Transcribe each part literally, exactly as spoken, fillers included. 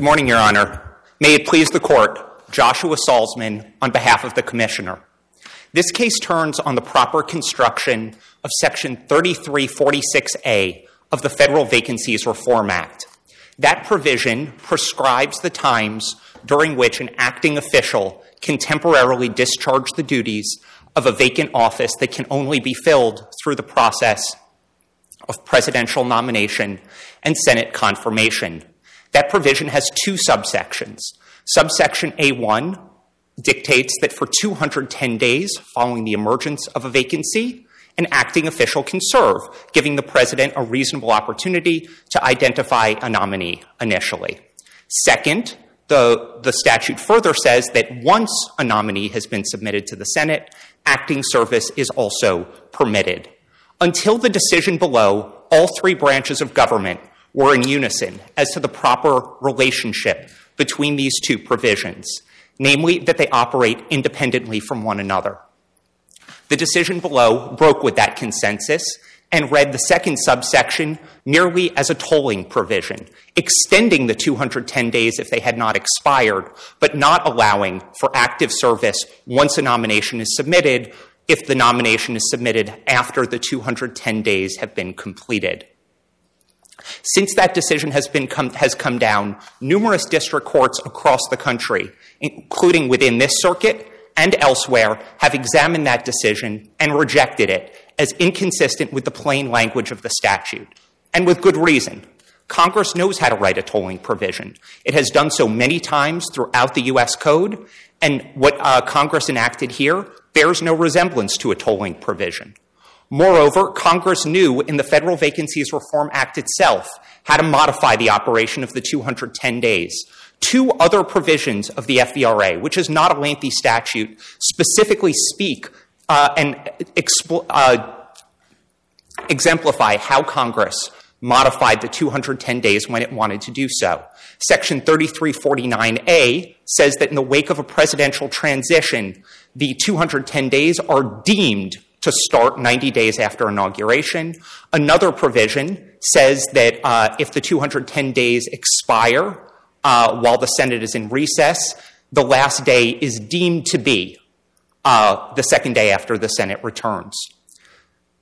Good morning, Your Honor. May it please the Court, Joshua Salzman on behalf of the Commissioner. This case turns on the proper construction of Section thirty-three forty-six A of the Federal Vacancies Reform Act. That provision prescribes the times during which an acting official can temporarily discharge the duties of a vacant office that can only be filled through the process of presidential nomination and Senate confirmation. That provision has two subsections. Subsection A one dictates that for two hundred ten days following the emergence of a vacancy, an acting official can serve, giving the president a reasonable opportunity to identify a nominee initially. Second, the, the statute further says that once a nominee has been submitted to the Senate, acting service is also permitted. Until the decision below, all three branches of government were in unison as to the proper relationship between these two provisions, namely that they operate independently from one another. The decision below broke with that consensus and read the second subsection merely as a tolling provision, extending the two hundred ten days if they had not expired, but not allowing for active service once a nomination is submitted if the nomination is submitted after the two hundred ten days have been completed. Since that decision has been come, has come down, numerous district courts across the country, including within this circuit and elsewhere, have examined that decision and rejected it as inconsistent with the plain language of the statute, and with good reason. Congress knows how to write a tolling provision. It has done so many times throughout the U S Code, and what uh, Congress enacted here bears no resemblance to a tolling provision. Moreover, Congress knew in the Federal Vacancies Reform Act itself how to modify the operation of the two hundred ten days. Two other provisions of the F V R A, which is not a lengthy statute, specifically speak uh, and expl- uh, exemplify how Congress modified the two hundred ten days when it wanted to do so. Section thirty-three forty-nine A says that in the wake of a presidential transition, the two hundred ten days are deemed to start ninety days after inauguration. Another provision says that uh, if the two hundred ten days expire uh, while the Senate is in recess, the last day is deemed to be uh, the second day after the Senate returns.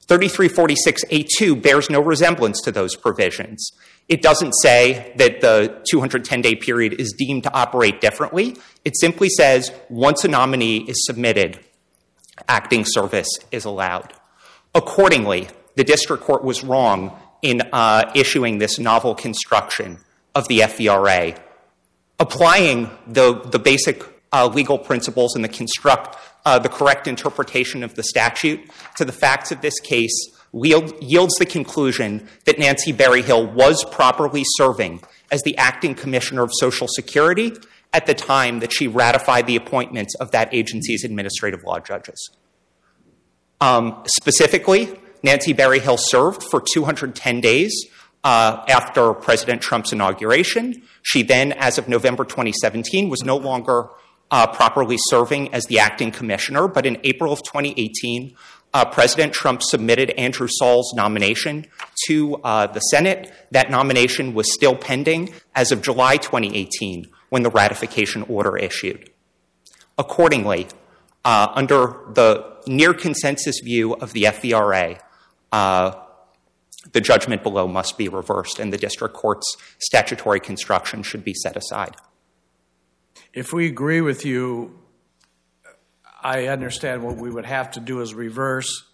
thirty-three forty-six A two bears no resemblance to those provisions. It doesn't say that the two hundred ten day period is deemed to operate differently. It simply says once a nominee is submitted, acting service is allowed. Accordingly, the district court was wrong in uh, issuing this novel construction of the F V R A. Applying the, the basic uh, legal principles and the construct, uh, the correct interpretation of the statute to the facts of this case yield, yields the conclusion that Nancy Berryhill was properly serving as the acting commissioner of Social Security at the time that she ratified the appointments of that agency's administrative law judges. Um, specifically, Nancy Berryhill served for two hundred ten days uh, after President Trump's inauguration. She then, as of November twenty seventeen, was no longer uh, properly serving as the acting commissioner, but in April of twenty eighteen, Uh, President Trump submitted Andrew Saul's nomination to uh, the Senate. That nomination was still pending as of July twenty eighteen when the ratification order issued. Accordingly, uh, under the near-consensus view of the F V R A, uh, the judgment below must be reversed and the district court's statutory construction should be set aside. If we agree with you, I understand what we would have to do is reverse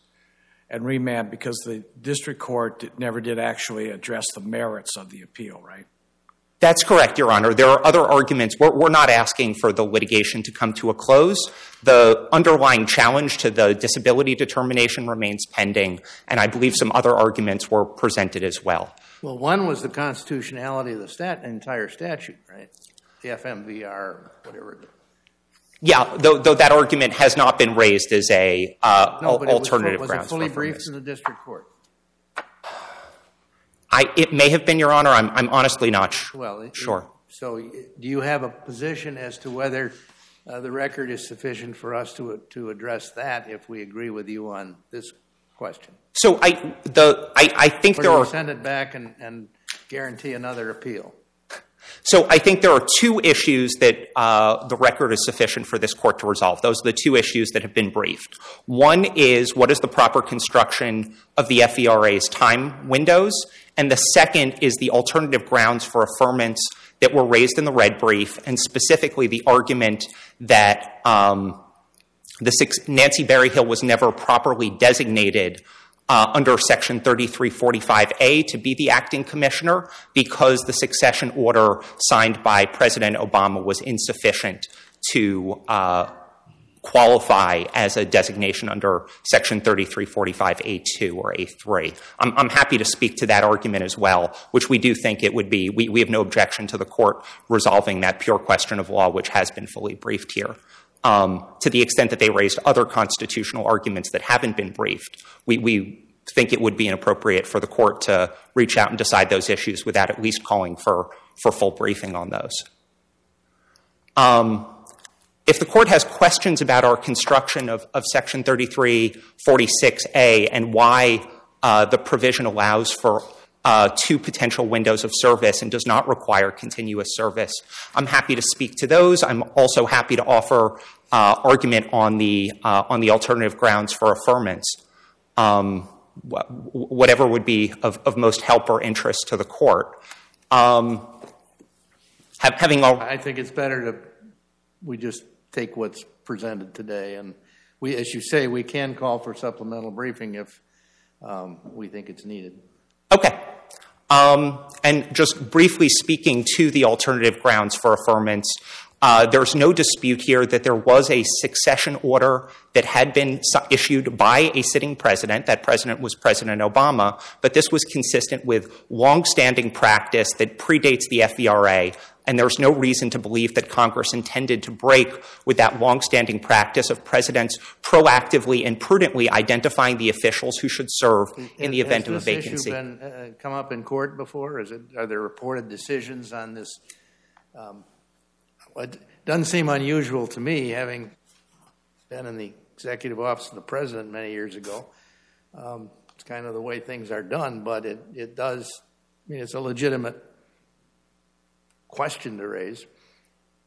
and remand because the district court never did actually address the merits of the appeal, right? That's correct, Your Honor. There are other arguments. We're, we're not asking for the litigation to come to a close. The underlying challenge to the disability determination remains pending, and I believe some other arguments were presented as well. Well, one was the constitutionality of the stat- entire statute, right? The F M V R, whatever it is. Yeah, though, though that argument has not been raised as a uh, no, but alternative was, was grounds. Was it fully briefed in the district court? I, it may have been, Your Honor. I'm, I'm honestly not sh- well, it, sure. It, so do you have a position as to whether uh, the record is sufficient for us to, uh, to address that if we agree with you on this question? So I, the, I, I think or there are— send it back and, and guarantee another appeal? So I think there are two issues that uh, the record is sufficient for this court to resolve. Those are the two issues that have been briefed. One is, what is the proper construction of the F E R A's time windows? And the second is the alternative grounds for affirmance that were raised in the red brief, and specifically the argument that um, the six, Nancy Berryhill was never properly designated uh, under Section thirty-three forty-five A to be the acting commissioner because the succession order signed by President Obama was insufficient to uh, qualify as a designation under Section thirty-three forty-five A two or A three. I'm, I'm happy to speak to that argument as well, which we do think it would be. We, we have no objection to the court resolving that pure question of law, which has been fully briefed here. Um, to the extent that they raised other constitutional arguments that haven't been briefed, we, we think it would be inappropriate for the court to reach out and decide those issues without at least calling for, for full briefing on those. Um, If the court has questions about our construction of, of Section thirty-three forty-six A and why uh, the provision allows for uh, two potential windows of service and does not require continuous service, I'm happy to speak to those. I'm also happy to offer uh, argument on the uh, on the alternative grounds for affirmance, um, wh- whatever would be of, of most help or interest to the court. Um, ha- having all, I think it's better to we just take what's presented today, and we, as you say, we can call for supplemental briefing if um, we think it's needed. Okay. Um, and just briefly speaking to the alternative grounds for affirmance, uh, there's no dispute here that there was a succession order that had been issued by a sitting president. That president was President Obama, but this was consistent with longstanding practice that predates the F E R A. And there's no reason to believe that Congress intended to break with that longstanding practice of presidents proactively and prudently identifying the officials who should serve in the event of a vacancy. Has this issue been, uh, come up in court before? Is it, are there reported decisions on this? Um, it doesn't seem unusual to me, having been in the executive office of the president many years ago. Um, it's kind of the way things are done, but it, it does, I mean, it's a legitimate question to raise.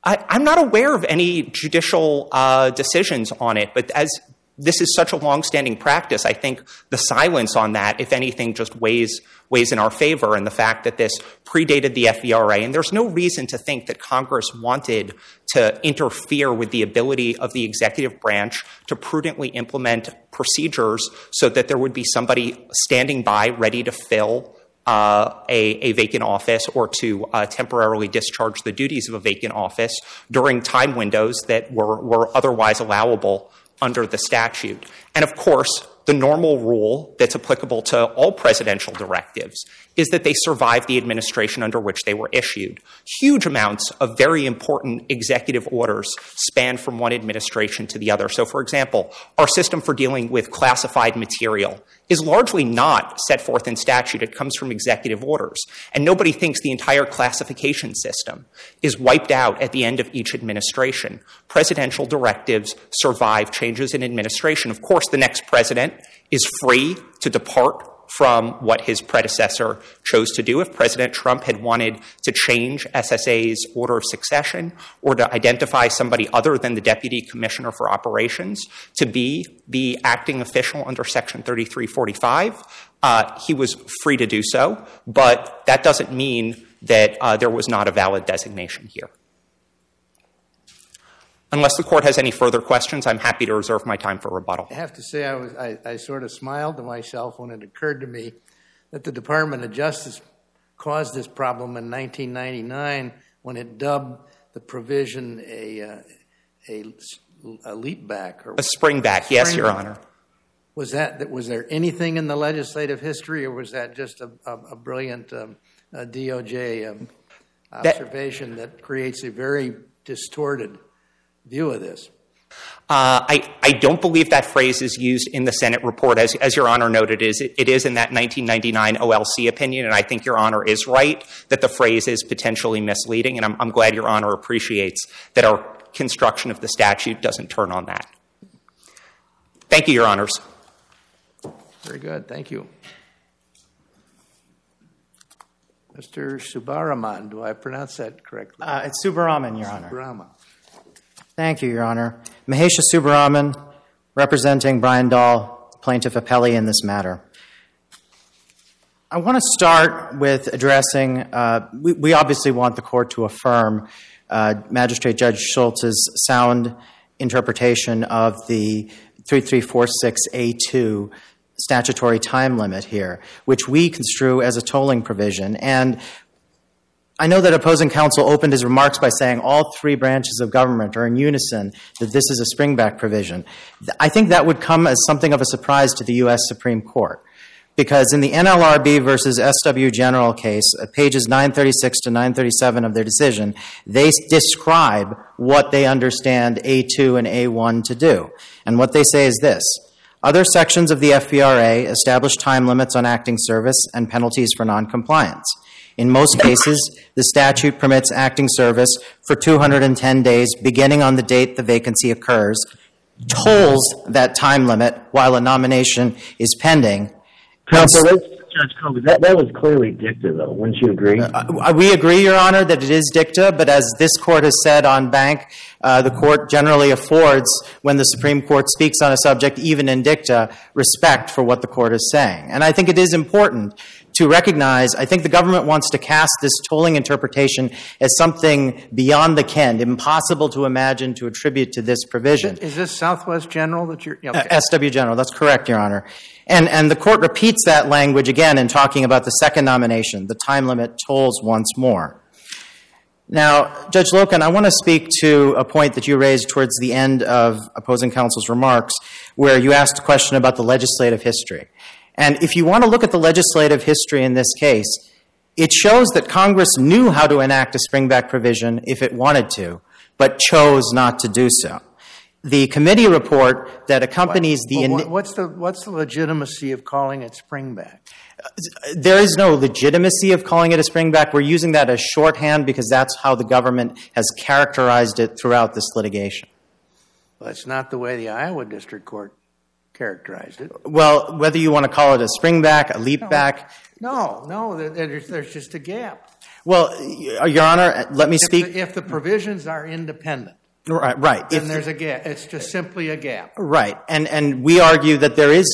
I, I'm not aware of any judicial uh, decisions on it, but as this is such a longstanding practice, I think the silence on that, if anything, just weighs weighs in our favor, and the fact that this predated the F E R A. And there's no reason to think that Congress wanted to interfere with the ability of the executive branch to prudently implement procedures so that there would be somebody standing by ready to fill Uh, a, a vacant office or to uh, temporarily discharge the duties of a vacant office during time windows that were, were otherwise allowable under the statute. And of course, the normal rule that's applicable to all presidential directives is that they survive the administration under which they were issued. Huge amounts of very important executive orders span from one administration to the other. So, for example, our system for dealing with classified material is largely not set forth in statute. It comes from executive orders. And nobody thinks the entire classification system is wiped out at the end of each administration. Presidential directives survive changes in administration. Of course, the next president is free to depart from what his predecessor chose to do. If President Trump had wanted to change S S A's order of succession or to identify somebody other than the Deputy Commissioner for Operations to be the acting official under Section thirty-three forty-five, uh, he was free to do so. But that doesn't mean that uh, there was not a valid designation here. Unless the court has any further questions, I'm happy to reserve my time for rebuttal. I have to say I, was, I, I sort of smiled to myself when it occurred to me that the Department of Justice caused this problem in nineteen ninety-nine when it dubbed the provision a, uh, a, a leap back. Or a spring back, spring yes, back. Your Honor. Was that was there anything in the legislative history, or was that just a, a, a brilliant um, a D O J um, observation that, that creates a very distorted view of this? Uh, I, I don't believe that phrase is used in the Senate report. As, as Your Honor noted, it is, it is in that nineteen ninety-nine O L C opinion, and I think Your Honor is right that the phrase is potentially misleading, and I'm, I'm glad Your Honor appreciates that our construction of the statute doesn't turn on that. Thank you, Your Honors. Very good. Thank you. Mister Subraman, do I pronounce that correctly? Uh, it's Subraman, Your Honor. Subraman. Thank you, Your Honor. Mahesh Subraman, representing Brian Dahle, plaintiff appellee in this matter. I want to start with addressing, uh, we, we obviously want the court to affirm uh, Magistrate Judge Schultz's sound interpretation of the thirty-three forty-six A two statutory time limit here, which we construe as a tolling provision. And I know that opposing counsel opened his remarks by saying all three branches of government are in unison that this is a springback provision. I think that would come as something of a surprise to the U S Supreme Court, because in the N L R B versus S W General case, pages nine thirty-six to nine thirty-seven of their decision, they describe what they understand A two and A one to do. And what they say is this: other sections of the F V R A establish time limits on acting service and penalties for noncompliance. In most cases, the statute permits acting service for two hundred ten days beginning on the date the vacancy occurs, tolls that time limit while a nomination is pending. Counsel, Judge Combs, that, that was clearly dicta, though. Wouldn't you agree? Uh, we agree, Your Honor, that it is dicta, but as this court has said on Bank, uh, the court generally affords, when the Supreme Court speaks on a subject, even in dicta, respect for what the court is saying. And I think it is important to recognize, I think the government wants to cast this tolling interpretation as something beyond the ken, impossible to imagine to attribute to this provision. Is this Southwest General that you're... Okay. Uh, S W General, that's correct, Your Honor. And, and the court repeats that language again in talking about the second nomination, the time limit tolls once more. Now, Judge Loken, I want to speak to a point that you raised towards the end of opposing counsel's remarks, where you asked a question about the legislative history. And if you want to look at the legislative history in this case, it shows that Congress knew how to enact a springback provision if it wanted to, but chose not to do so. The committee report that accompanies what, the... What, what's the what's the legitimacy of calling it springback? There is no legitimacy of calling it a springback. We're using that as shorthand because that's how the government has characterized it throughout this litigation. Well, it's not the way the Iowa District Court characterized it. Well, whether you want to call it a springback, a leap no, back... No, no, there's, there's just a gap. Well, Your Honor, let me if speak... The, if the provisions are independent, right, right. Then if, there's a gap. It's just simply a gap. Right. And, and we argue that there is,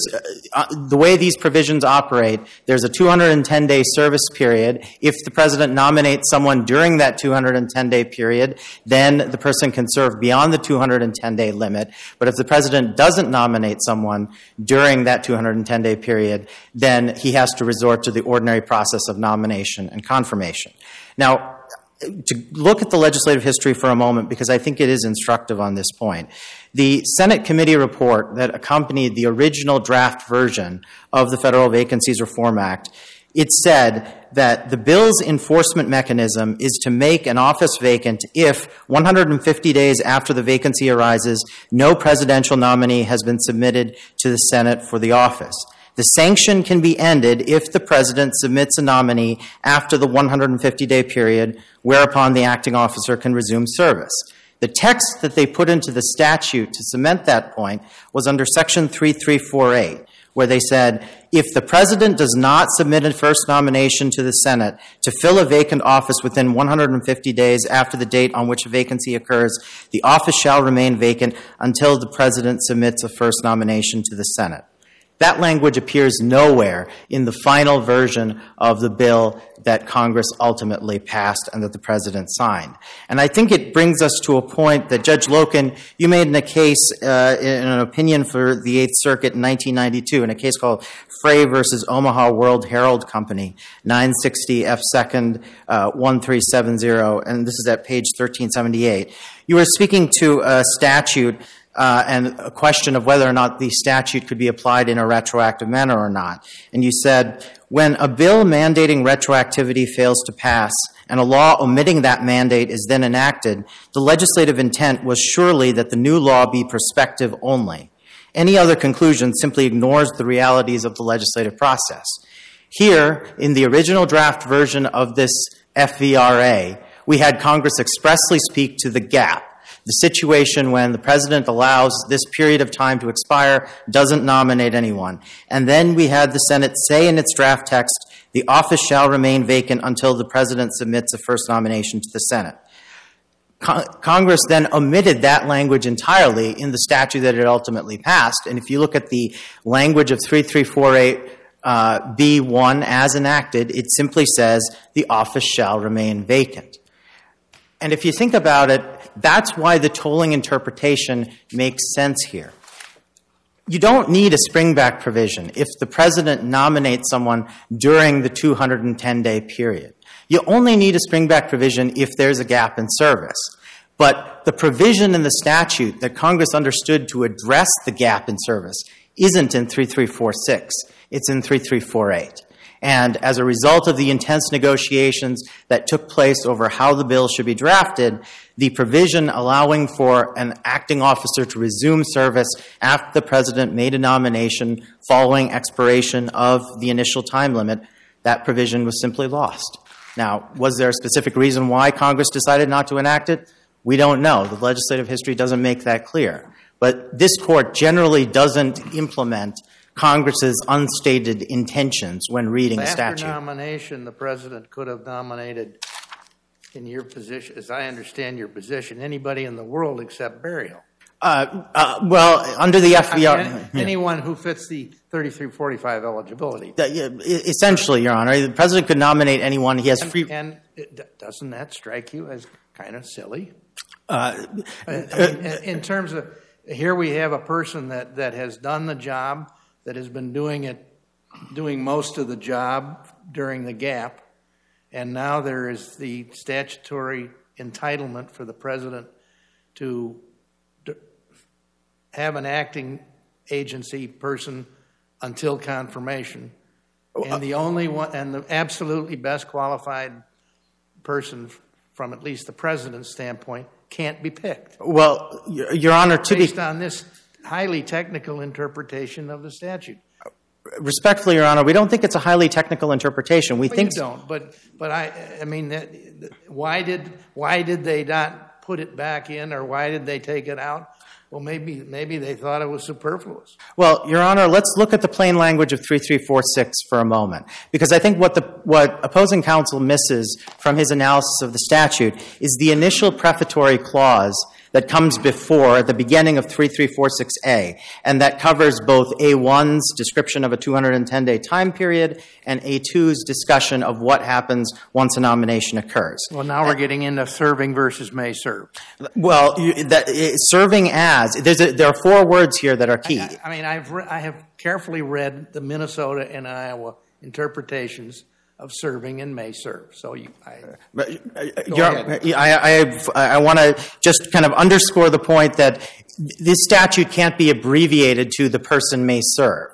uh, the way these provisions operate, there's a two hundred ten day service period. If the president nominates someone during that two hundred ten day period, then the person can serve beyond the two hundred ten day limit. But if the president doesn't nominate someone during that two hundred ten day period, then he has to resort to the ordinary process of nomination and confirmation. Now, to look at the legislative history for a moment, because I think it is instructive on this point. The Senate committee report that accompanied the original draft version of the Federal Vacancies Reform Act, it said that the bill's enforcement mechanism is to make an office vacant if one hundred fifty days after the vacancy arises, no presidential nominee has been submitted to the Senate for the office. The sanction can be ended if the president submits a nominee after the one hundred fifty day period, whereupon the acting officer can resume service. The text that they put into the statute to cement that point was under Section thirty-three forty-eight, where they said, if the president does not submit a first nomination to the Senate to fill a vacant office within one hundred fifty days after the date on which a vacancy occurs, the office shall remain vacant until the president submits a first nomination to the Senate. That language appears nowhere in the final version of the bill that Congress ultimately passed and that the president signed. And I think it brings us to a point that, Judge Loken, you made in a case, uh, in an opinion for the Eighth Circuit in nineteen ninety-two, in a case called Frey versus Omaha World Herald Company, nine sixty F second uh, one three seven zero, and this is at page thirteen seventy-eight. You were speaking to a statute Uh, and a question of whether or not the statute could be applied in a retroactive manner or not. And you said, when a bill mandating retroactivity fails to pass and a law omitting that mandate is then enacted, the legislative intent was surely that the new law be prospective only. Any other conclusion simply ignores the realities of the legislative process. Here, in the original draft version of this F V R A, we had Congress expressly speak to the gap the situation when the president allows this period of time to expire, doesn't nominate anyone. And then we had the Senate say in its draft text, the office shall remain vacant until the president submits a first nomination to the Senate. Con- Congress then omitted that language entirely in the statute that it ultimately passed. And if you look at the language of three three four eight, Uh, B one as enacted, it simply says the office shall remain vacant. And if you think about it, that's why the tolling interpretation makes sense here. You don't need a springback provision if the president nominates someone during the two hundred ten day period. You only need a springback provision if there's a gap in service. But the provision in the statute that Congress understood to address the gap in service isn't in three three four six. It's in three three four eight. And as a result of the intense negotiations that took place over how the bill should be drafted, the provision allowing for an acting officer to resume service after the president made a nomination following expiration of the initial time limit, that provision was simply lost. Now, was there a specific reason why Congress decided not to enact it? We don't know. The legislative history doesn't make that clear. But this court generally doesn't implement Congress's unstated intentions when reading a statute. After nomination, the president could have nominated, in your position, as I understand your position, anybody in the world except Berryhill. Uh, uh, well, under the F V R... I mean, any, yeah. Anyone who fits the thirty-three forty-five eligibility. Uh, yeah, essentially, Your Honor, the president could nominate anyone. He has and, free... And doesn't that strike you as kind of silly? Uh, I mean, uh, in terms of, here we have a person that, that has done the job, that has been doing it, doing most of the job during the gap, and now there is the statutory entitlement for the president to d- have an acting agency person until confirmation, and the only one, and the absolutely best qualified person from at least the president's standpoint can't be picked. Well, Your Honor, to based be- on this highly technical interpretation of the statute. Respectfully, Your Honor, we don't think it's a highly technical interpretation. We well, think you don't, but but I I mean, that, why did why did they not put it back in, or why did they take it out? Well, maybe maybe they thought it was superfluous. Well, Your Honor, let's look at the plain language of three three four six for a moment, because I think what the what opposing counsel misses from his analysis of the statute is the initial prefatory clause that comes before at the beginning of three three four six A, and that covers both A one's description of a two hundred ten day time period and A two's discussion of what happens once a nomination occurs. Well, now and, we're getting into serving versus may serve. Well, you, that, serving as, there's a, there are four words here that are key. I, I mean, I've re- I have carefully read the Minnesota and Iowa interpretations of serving and may serve. So you, I, but, I, I, I want to just kind of underscore the point that this statute can't be abbreviated to the person may serve.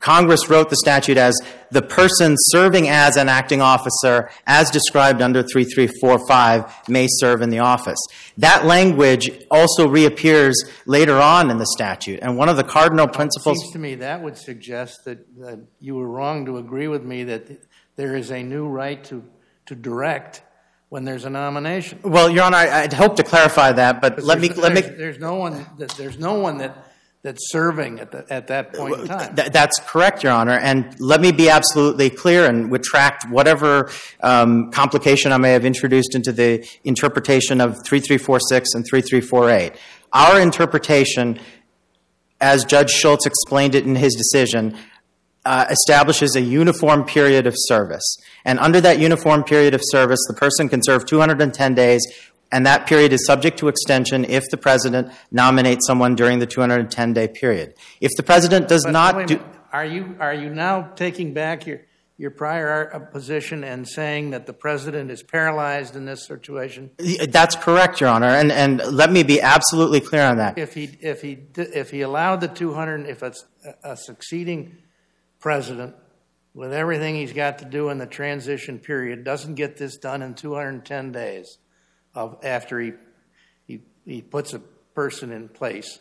Congress wrote the statute as the person serving as an acting officer, as described under three three four five, may serve in the office. That language also reappears later on in the statute. And one of the cardinal principles... It seems to me that would suggest that, that you were wrong to agree with me that... The, there is a new right to, to direct when there's a nomination. Well, Your Honor, I, I'd hope to clarify that, but let me, no, let me... There's no one that, there's no one that, that's serving at, the, at that point in time. Th- that's correct, Your Honor, and let me be absolutely clear and retract whatever um, complication I may have introduced into the interpretation of three three four six and three three four eight. Our interpretation, as Judge Schultz explained it in his decision, Uh, establishes a uniform period of service. And under that uniform period of service, the person can serve two hundred ten days, and that period is subject to extension if the president nominates someone during the two hundred ten day period. If the president does but, not do... Are you, are you now taking back your, your prior position and saying that the president is paralyzed in this situation? That's correct, Your Honor, and, and let me be absolutely clear on that. If he, if he, if he allowed the two hundred, if it's a, a succeeding... president, with everything he's got to do in the transition period, doesn't get this done in two hundred ten days of after he, he, he puts a person in place,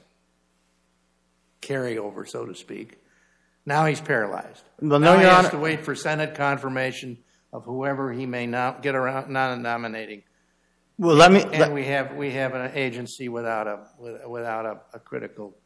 carryover, so to speak. Now he's paralyzed. Well, no, now he has to wait for Senate confirmation of whoever he may not get around, not nominating. Well, let me. And let, we have we have an agency without a without a, a critical.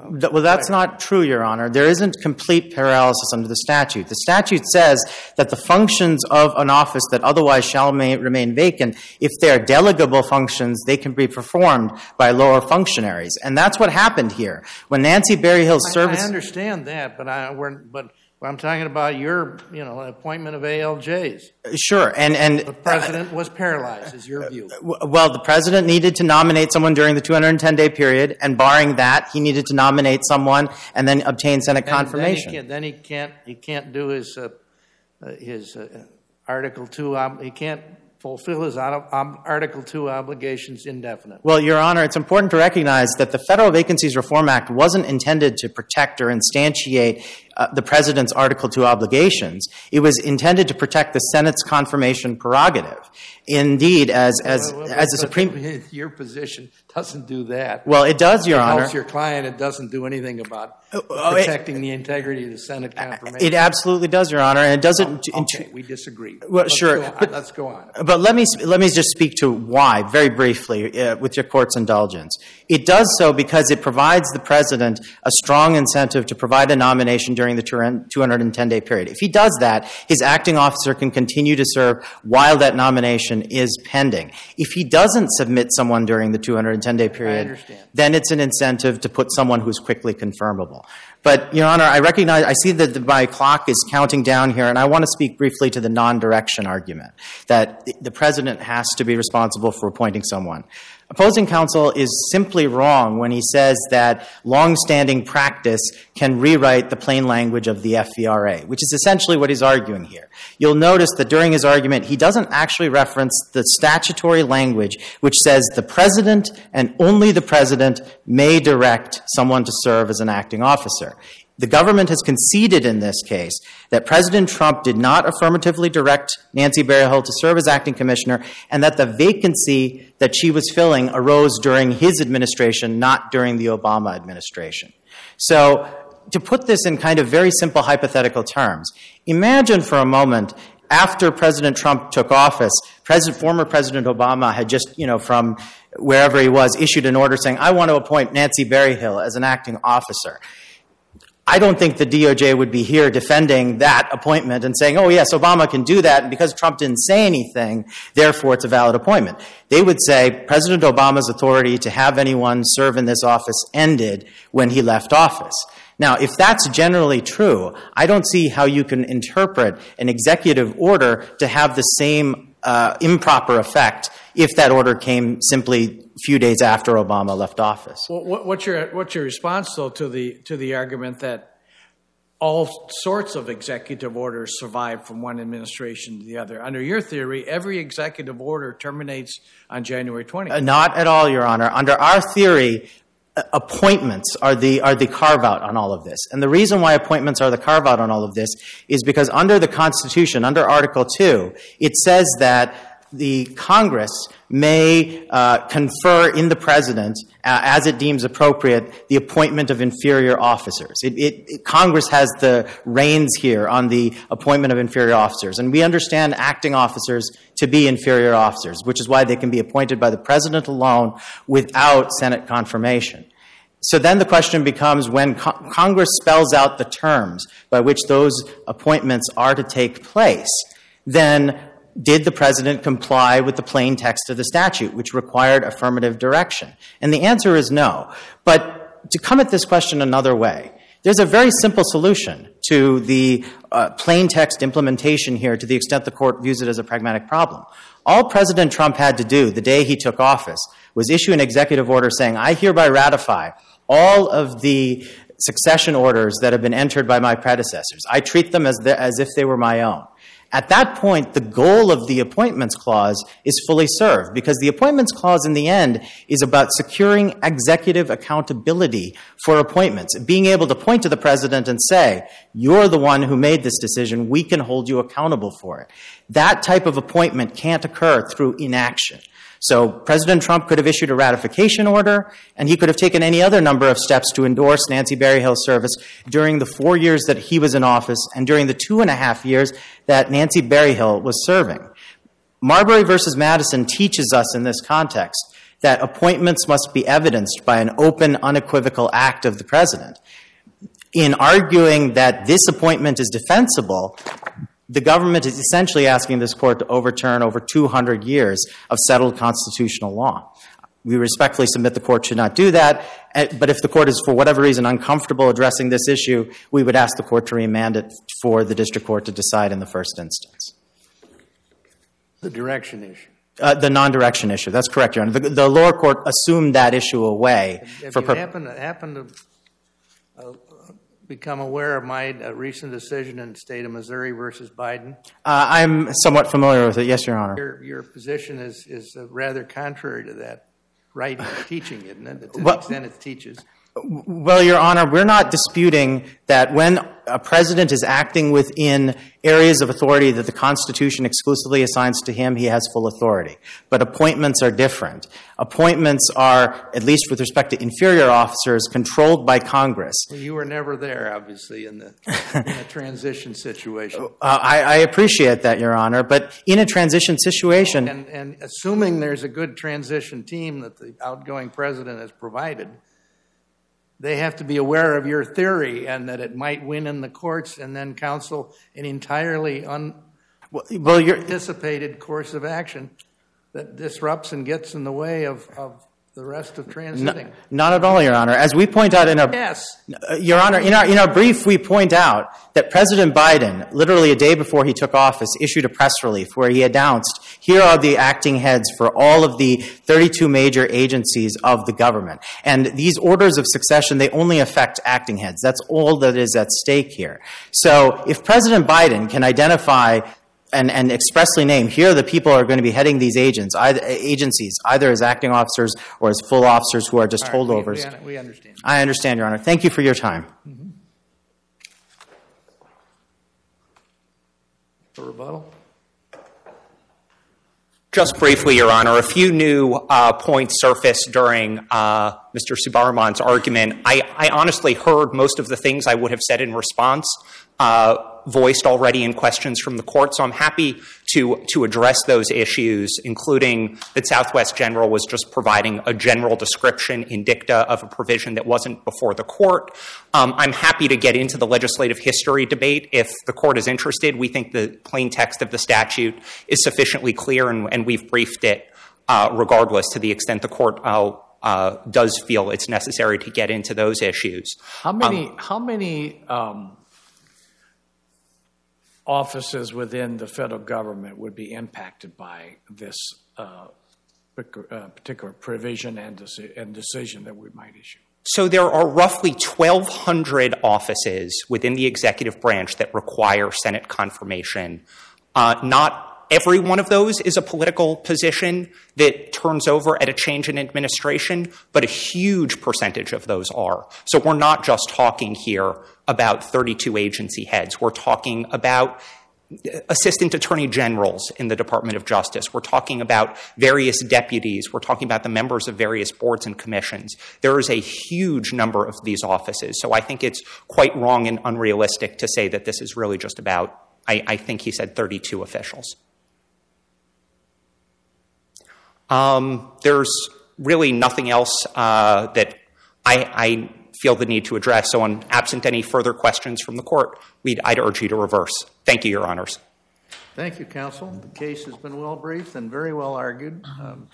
Um, th- well, that's right. Not true, Your Honor. There isn't complete paralysis under the statute. The statute says that the functions of an office that otherwise shall may, remain vacant, if they are delegable functions, they can be performed by lower functionaries, and that's what happened here when Nancy Berryhill's I, service. I understand that, but I we're but. I'm talking about your, you know, appointment of A L Js. Sure, and and the president was paralyzed. Is your view? Well, the president needed to nominate someone during the two hundred ten day period, and barring that, he needed to nominate someone and then obtain Senate then, confirmation. Then he, then he can't. He can't do his uh, his uh, Article Two. Um, he can't fulfill his Article Two obligations indefinitely. Well, Your Honor, it's important to recognize that the Federal Vacancies Reform Act wasn't intended to protect or instantiate uh, the President's Article Two obligations. It was intended to protect the Senate's confirmation prerogative. Indeed, as as well, well, as the Supreme, your position doesn't do that. Well, it does, Your it Honor. It helps your client. It doesn't do anything about oh, protecting it, the integrity of the Senate confirmation. It absolutely does, Your Honor, and it doesn't. Oh, okay, t- we disagree. Well, let's sure, go but, let's go on. But let me let me just speak to why, very briefly, uh, with your court's indulgence. It does so because it provides the president a strong incentive to provide a nomination during the two hundred ten day period. If he does that, his acting officer can continue to serve while that nomination is pending. If he doesn't submit someone during the two hundred ten day period, then it's an incentive to put someone who's quickly confirmable. But, Your Honor, I recognize, I see that the, my clock is counting down here, and I want to speak briefly to the non-direction argument, that the president has to be responsible for appointing someone. Opposing counsel is simply wrong when he says that long-standing practice can rewrite the plain language of the F V R A, which is essentially what he's arguing here. You'll notice that during his argument, he doesn't actually reference the statutory language, which says the president and only the president may direct someone to serve as an acting officer. The government has conceded in this case that President Trump did not affirmatively direct Nancy Berryhill to serve as acting commissioner, and that the vacancy that she was filling arose during his administration, not during the Obama administration. So to put this in kind of very simple hypothetical terms, imagine for a moment after President Trump took office, President, former President Obama had just, you know, from wherever he was, issued an order saying, I want to appoint Nancy Berryhill as an acting officer. I don't think the D O J would be here defending that appointment and saying, oh, yes, Obama can do that, and because Trump didn't say anything, therefore it's a valid appointment. They would say President Obama's authority to have anyone serve in this office ended when he left office. Now, if that's generally true, I don't see how you can interpret an executive order to have the same uh, improper effect if that order came simply a few days after Obama left office. Well, what's your what's your response, though, to the to the argument that all sorts of executive orders survive from one administration to the other? Under your theory, every executive order terminates on January twentieth. Uh, not at all, Your Honor. Under our theory, appointments are the are the carve-out on all of this. And the reason why appointments are the carve-out on all of this is because under the Constitution, under Article two, it says that the Congress may uh, confer in the president, uh, as it deems appropriate, the appointment of inferior officers. It, it, it, Congress has the reins here on the appointment of inferior officers, and we understand acting officers to be inferior officers, which is why they can be appointed by the president alone without Senate confirmation. So then the question becomes when co- Congress spells out the terms by which those appointments are to take place, then did the president comply with the plain text of the statute, which required affirmative direction? And the answer is no. But to come at this question another way, there's a very simple solution to the uh, plain text implementation here to the extent the court views it as a pragmatic problem. All President Trump had to do the day he took office was issue an executive order saying, I hereby ratify all of the succession orders that have been entered by my predecessors. I treat them as, the, as if they were my own. At that point, the goal of the Appointments Clause is fully served because the Appointments Clause in the end is about securing executive accountability for appointments, being able to point to the president and say, you're the one who made this decision. We can hold you accountable for it. That type of appointment can't occur through inaction. So President Trump could have issued a ratification order, and he could have taken any other number of steps to endorse Nancy Berryhill's service during the four years that he was in office and during the two and a half years that Nancy Berryhill was serving. Marbury versus Madison teaches us in this context that appointments must be evidenced by an open, unequivocal act of the president. In arguing that this appointment is defensible, the government is essentially asking this court to overturn over two hundred years of settled constitutional law. We respectfully submit the court should not do that, but if the court is for whatever reason uncomfortable addressing this issue, we would ask the court to remand it for the district court to decide in the first instance. The direction issue. Uh, the non-direction issue. That's correct, Your Honor. The, the lower court assumed that issue away. If for you pur- happen to, happen to uh, become aware of my uh, recent decision in the state of Missouri versus Biden? Uh, I'm somewhat familiar with it. Yes, Your Honor. Your, your position is, is uh, rather contrary to that right teaching, isn't it? To the well, extent it teaches. Well, Your Honor, we're not disputing that when a president is acting within areas of authority that the Constitution exclusively assigns to him, he has full authority. But appointments are different. Appointments are, at least with respect to inferior officers, controlled by Congress. Well, you were never there, obviously, in the, in the transition situation. Uh, I, I appreciate that, Your Honor. But in a transition situation... And, and assuming there's a good transition team that the outgoing president has provided... They have to be aware of your theory and that it might win in the courts and then counsel an entirely unanticipated well, course of action that disrupts and gets in the way of, of the rest of transiting. No, not at all, Your Honor. As we point out in our yes. uh, Your Honor, in our in our brief, we point out that President Biden, literally a day before he took office, issued a press release where he announced, here are the acting heads for all of the thirty-two major agencies of the government. And these orders of succession, they only affect acting heads. That's all that is at stake here. So if President Biden can identify And, and expressly name, here the people are going to be heading these agents, either, agencies, either as acting officers or as full officers who are just right, holdovers. We, we understand. I understand, Your Honor. Thank you for your time. Mm-hmm. For rebuttal? Just briefly, Your Honor, a few new uh, points surfaced during uh, Mister Subraman's argument. I, I honestly heard most of the things I would have said in response. Uh, voiced already in questions from the court, so I'm happy to to address those issues, including that Southwest General was just providing a general description in dicta of a provision that wasn't before the court. Um, I'm happy to get into the legislative history debate if the court is interested. We think the plain text of the statute is sufficiently clear, and, and we've briefed it uh, regardless to the extent the court uh, uh, does feel it's necessary to get into those issues. How many... Um, how many um offices within the federal government would be impacted by this uh, particular provision and, deci- and decision that we might issue? So there are roughly twelve hundred offices within the executive branch that require Senate confirmation. Uh, not every one of those is a political position that turns over at a change in administration, but a huge percentage of those are. So we're not just talking here about thirty-two agency heads. We're talking about assistant attorney generals in the Department of Justice. We're talking about various deputies. We're talking about the members of various boards and commissions. There is a huge number of these offices. So I think it's quite wrong and unrealistic to say that this is really just about, I, I think he said thirty-two officials. Um, there's really nothing else uh, that I... I feel the need to address. So, on absent any further questions from the court, we'd, I'd urge you to reverse. Thank you, Your Honors. Thank you, counsel. The case has been well briefed and very well argued. Um,